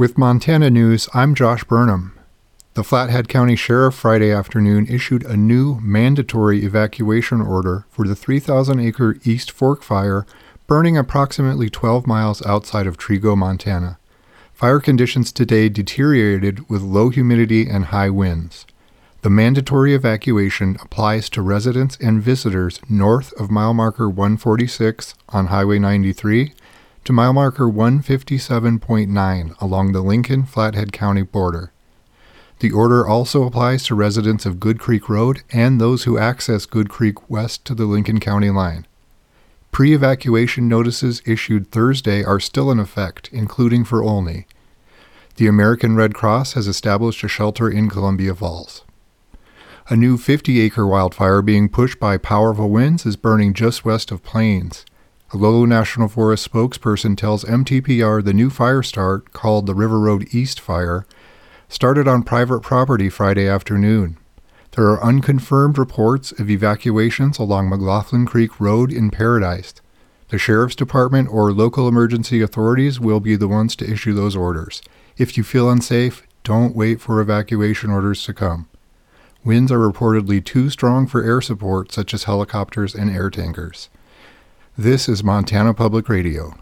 With Montana News, I'm Josh Burnham. The Flathead County Sheriff Friday afternoon issued a new mandatory evacuation order for the 3,000-acre East Fork Fire, burning approximately 12 miles outside of Trego, Montana. Fire conditions today deteriorated with low humidity and high winds. The mandatory evacuation applies to residents and visitors north of mile marker 146 on Highway 93 to mile marker 157.9 along the Lincoln-Flathead County border. The order also applies to residents of Good Creek Road and those who access Good Creek west to the Lincoln County line. Pre-evacuation notices issued Thursday are still in effect, including for Olney. The American Red Cross has established a shelter in Columbia Falls. A new 50-acre wildfire being pushed by powerful winds is burning just west of Plains. A Lolo National Forest spokesperson tells MTPR the new fire start, called the River Road East Fire, started on private property Friday afternoon. There are unconfirmed reports of evacuations along McLaughlin Creek Road in Paradise. The Sheriff's Department or local emergency authorities will be the ones to issue those orders. If you feel unsafe, don't wait for evacuation orders to come. Winds are reportedly too strong for air support, such as helicopters and air tankers. This is Montana Public Radio.